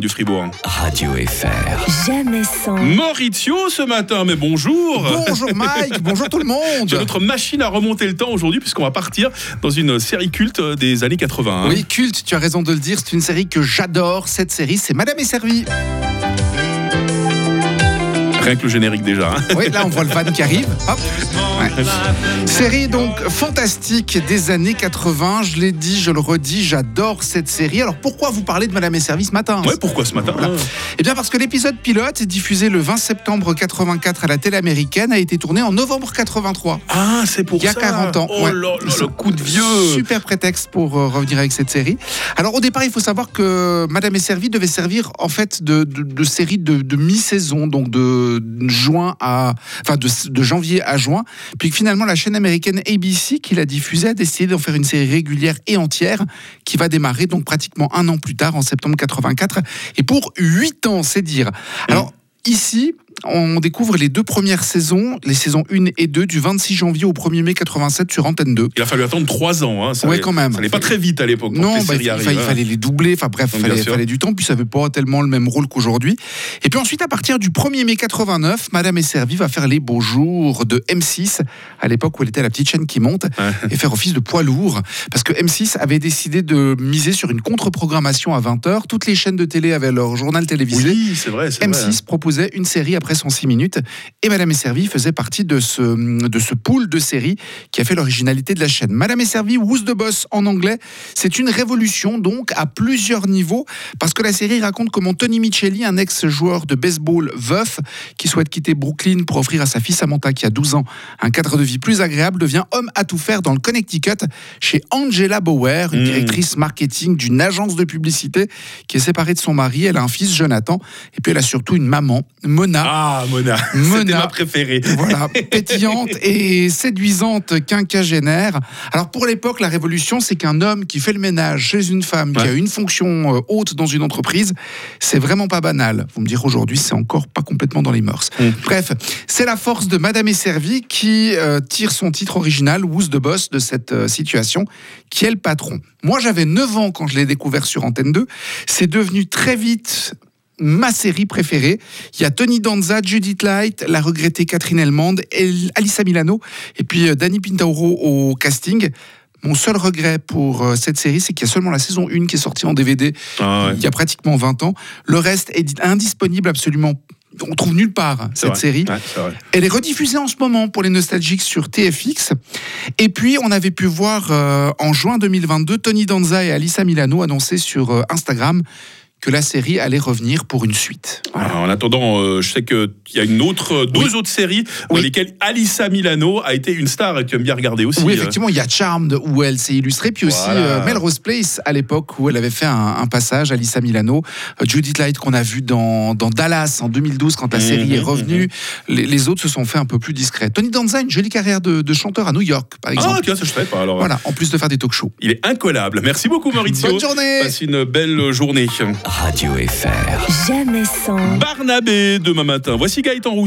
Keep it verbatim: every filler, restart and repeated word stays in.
Du Fribourg. Radio F R. Jamais sans. Maurizio ce matin, mais bonjour. Bonjour Mike, bonjour tout le monde. C'est notre machine à remonter le temps aujourd'hui, puisqu'on va partir dans une série culte des années quatre-vingts. Hein. Oui, culte, tu as raison de le dire, c'est une série que j'adore. Cette série, c'est Madame et Servie. Rien que le générique déjà. Hein. Oui, là on voit le van qui arrive. Hop. Ouais. Série donc fantastique des années quatre-vingts. Je l'ai dit, je le redis, j'adore cette série. Alors pourquoi vous parlez de Madame et Servie ce matin ? Ouais, pourquoi ce matin ? Voilà. Eh bien parce que l'épisode pilote, diffusé le vingt septembre quatre-vingt-quatre à la télé américaine, a été tourné en novembre quatre-vingt-trois. Ah, c'est pour ça. Il y a ça. quarante ans. Oh ouais. là, là, le coup de vieux. Super prétexte pour euh, revenir avec cette série. Alors au départ, il faut savoir que Madame et Servie devait servir en fait de, de, de série de, de mi-saison, donc de De juin à, enfin de, de janvier à juin, puis finalement la chaîne américaine A B C qui la diffusait a décidé d'en faire une série régulière et entière qui va démarrer donc pratiquement un an plus tard en septembre quatre-vingt-quatre et pour huit ans, c'est dire. Alors mmh. ici on découvre les deux premières saisons, les saisons un et deux du vingt-six janvier au premier mai quatre-vingt-sept sur Antenne deux. Il a fallu attendre trois ans. Hein, ça ouais, allait, quand même. Ça n'allait pas très vite à l'époque. Non, bah, il, arrive, il, hein. il fallait les doubler, enfin bref, il fallait, fallait du temps, puis ça n'avait pas tellement le même rôle qu'aujourd'hui. Et puis ensuite, à partir du premier mai quatre-vingt-neuf, Madame et Servie va faire les beaux jours de M six, à l'époque où elle était la petite chaîne qui monte, et faire office de poids lourd, parce que M six avait décidé de miser sur une contre-programmation à vingt heures. Toutes les chaînes de télé avaient leur journal télévisé. Oui, c'est vrai, c'est M six vrai, hein. proposait une série après cent six minutes, et Madame et Servie faisait partie de ce, de ce pool de séries qui a fait l'originalité de la chaîne. Madame et Servie, Who's the Boss en anglais, c'est une révolution donc à plusieurs niveaux, parce que la série raconte comment Tony Michelli, un ex-joueur de baseball veuf, qui souhaite quitter Brooklyn pour offrir à sa fille Samantha, qui a douze ans, un cadre de vie plus agréable, devient homme à tout faire dans le Connecticut, chez Angela Bauer, une directrice marketing d'une agence de publicité qui est séparée de son mari. Elle a un fils, Jonathan, et puis elle a surtout une maman, Mona. Ah, Mona, Mona, c'était ma préférée. Voilà, pétillante et séduisante quinquagénaire. Alors pour l'époque, la révolution, c'est qu'un homme qui fait le ménage chez une femme ouais. qui a une fonction haute dans une entreprise, c'est vraiment pas banal. Vous me direz aujourd'hui, c'est encore pas complètement dans les mœurs. Mmh. Bref, c'est la force de Madame et Servie qui euh, tire son titre original, Who's the Boss, de cette euh, situation, qui est le patron. Moi, j'avais neuf ans quand je l'ai découvert sur Antenne deux. C'est devenu très vite ma série préférée. Il y a Tony Danza, Judith Light, la regrettée Catherine Ellemande, Alyssa Milano et puis Danny Pintauro au casting. Mon seul regret pour cette série, c'est qu'il y a seulement la saison un qui est sortie en D V D ah ouais. il y a pratiquement vingt ans. Le reste est indisponible absolument. On trouve nulle part c'est cette vrai. série. Ouais, elle est rediffusée en ce moment pour les nostalgiques sur T F X. Et puis, on avait pu voir euh, en juin deux mille vingt-deux Tony Danza et Alyssa Milano annoncer sur euh, Instagram que la série allait revenir pour une suite. Voilà. En attendant, euh, je sais qu'il y a une autre, euh, deux oui. autres séries oui. dans lesquelles Alyssa Milano a été une star et que tu aimes bien regarder aussi. Oui, effectivement, il y a Charmed où elle s'est illustrée, puis voilà. aussi euh, Melrose Place à l'époque où elle avait fait un, un passage, Alyssa Milano. Euh, Judith Light qu'on a vu dans, dans Dallas en deux mille douze quand la mmh, série est revenue. Mmh. Les, les autres se sont fait un peu plus discrets. Tony Danza, une jolie carrière de, de chanteur à New York, par exemple. Ah, tiens, ça je fais pas alors. Voilà, en plus de faire des talk shows. Il est incollable. Merci beaucoup, Maurizio. Bonne journée. Passe une belle journée. Radio F R. Jamais sans. Barnabé, demain matin. Voici Gaëtan Rousseau.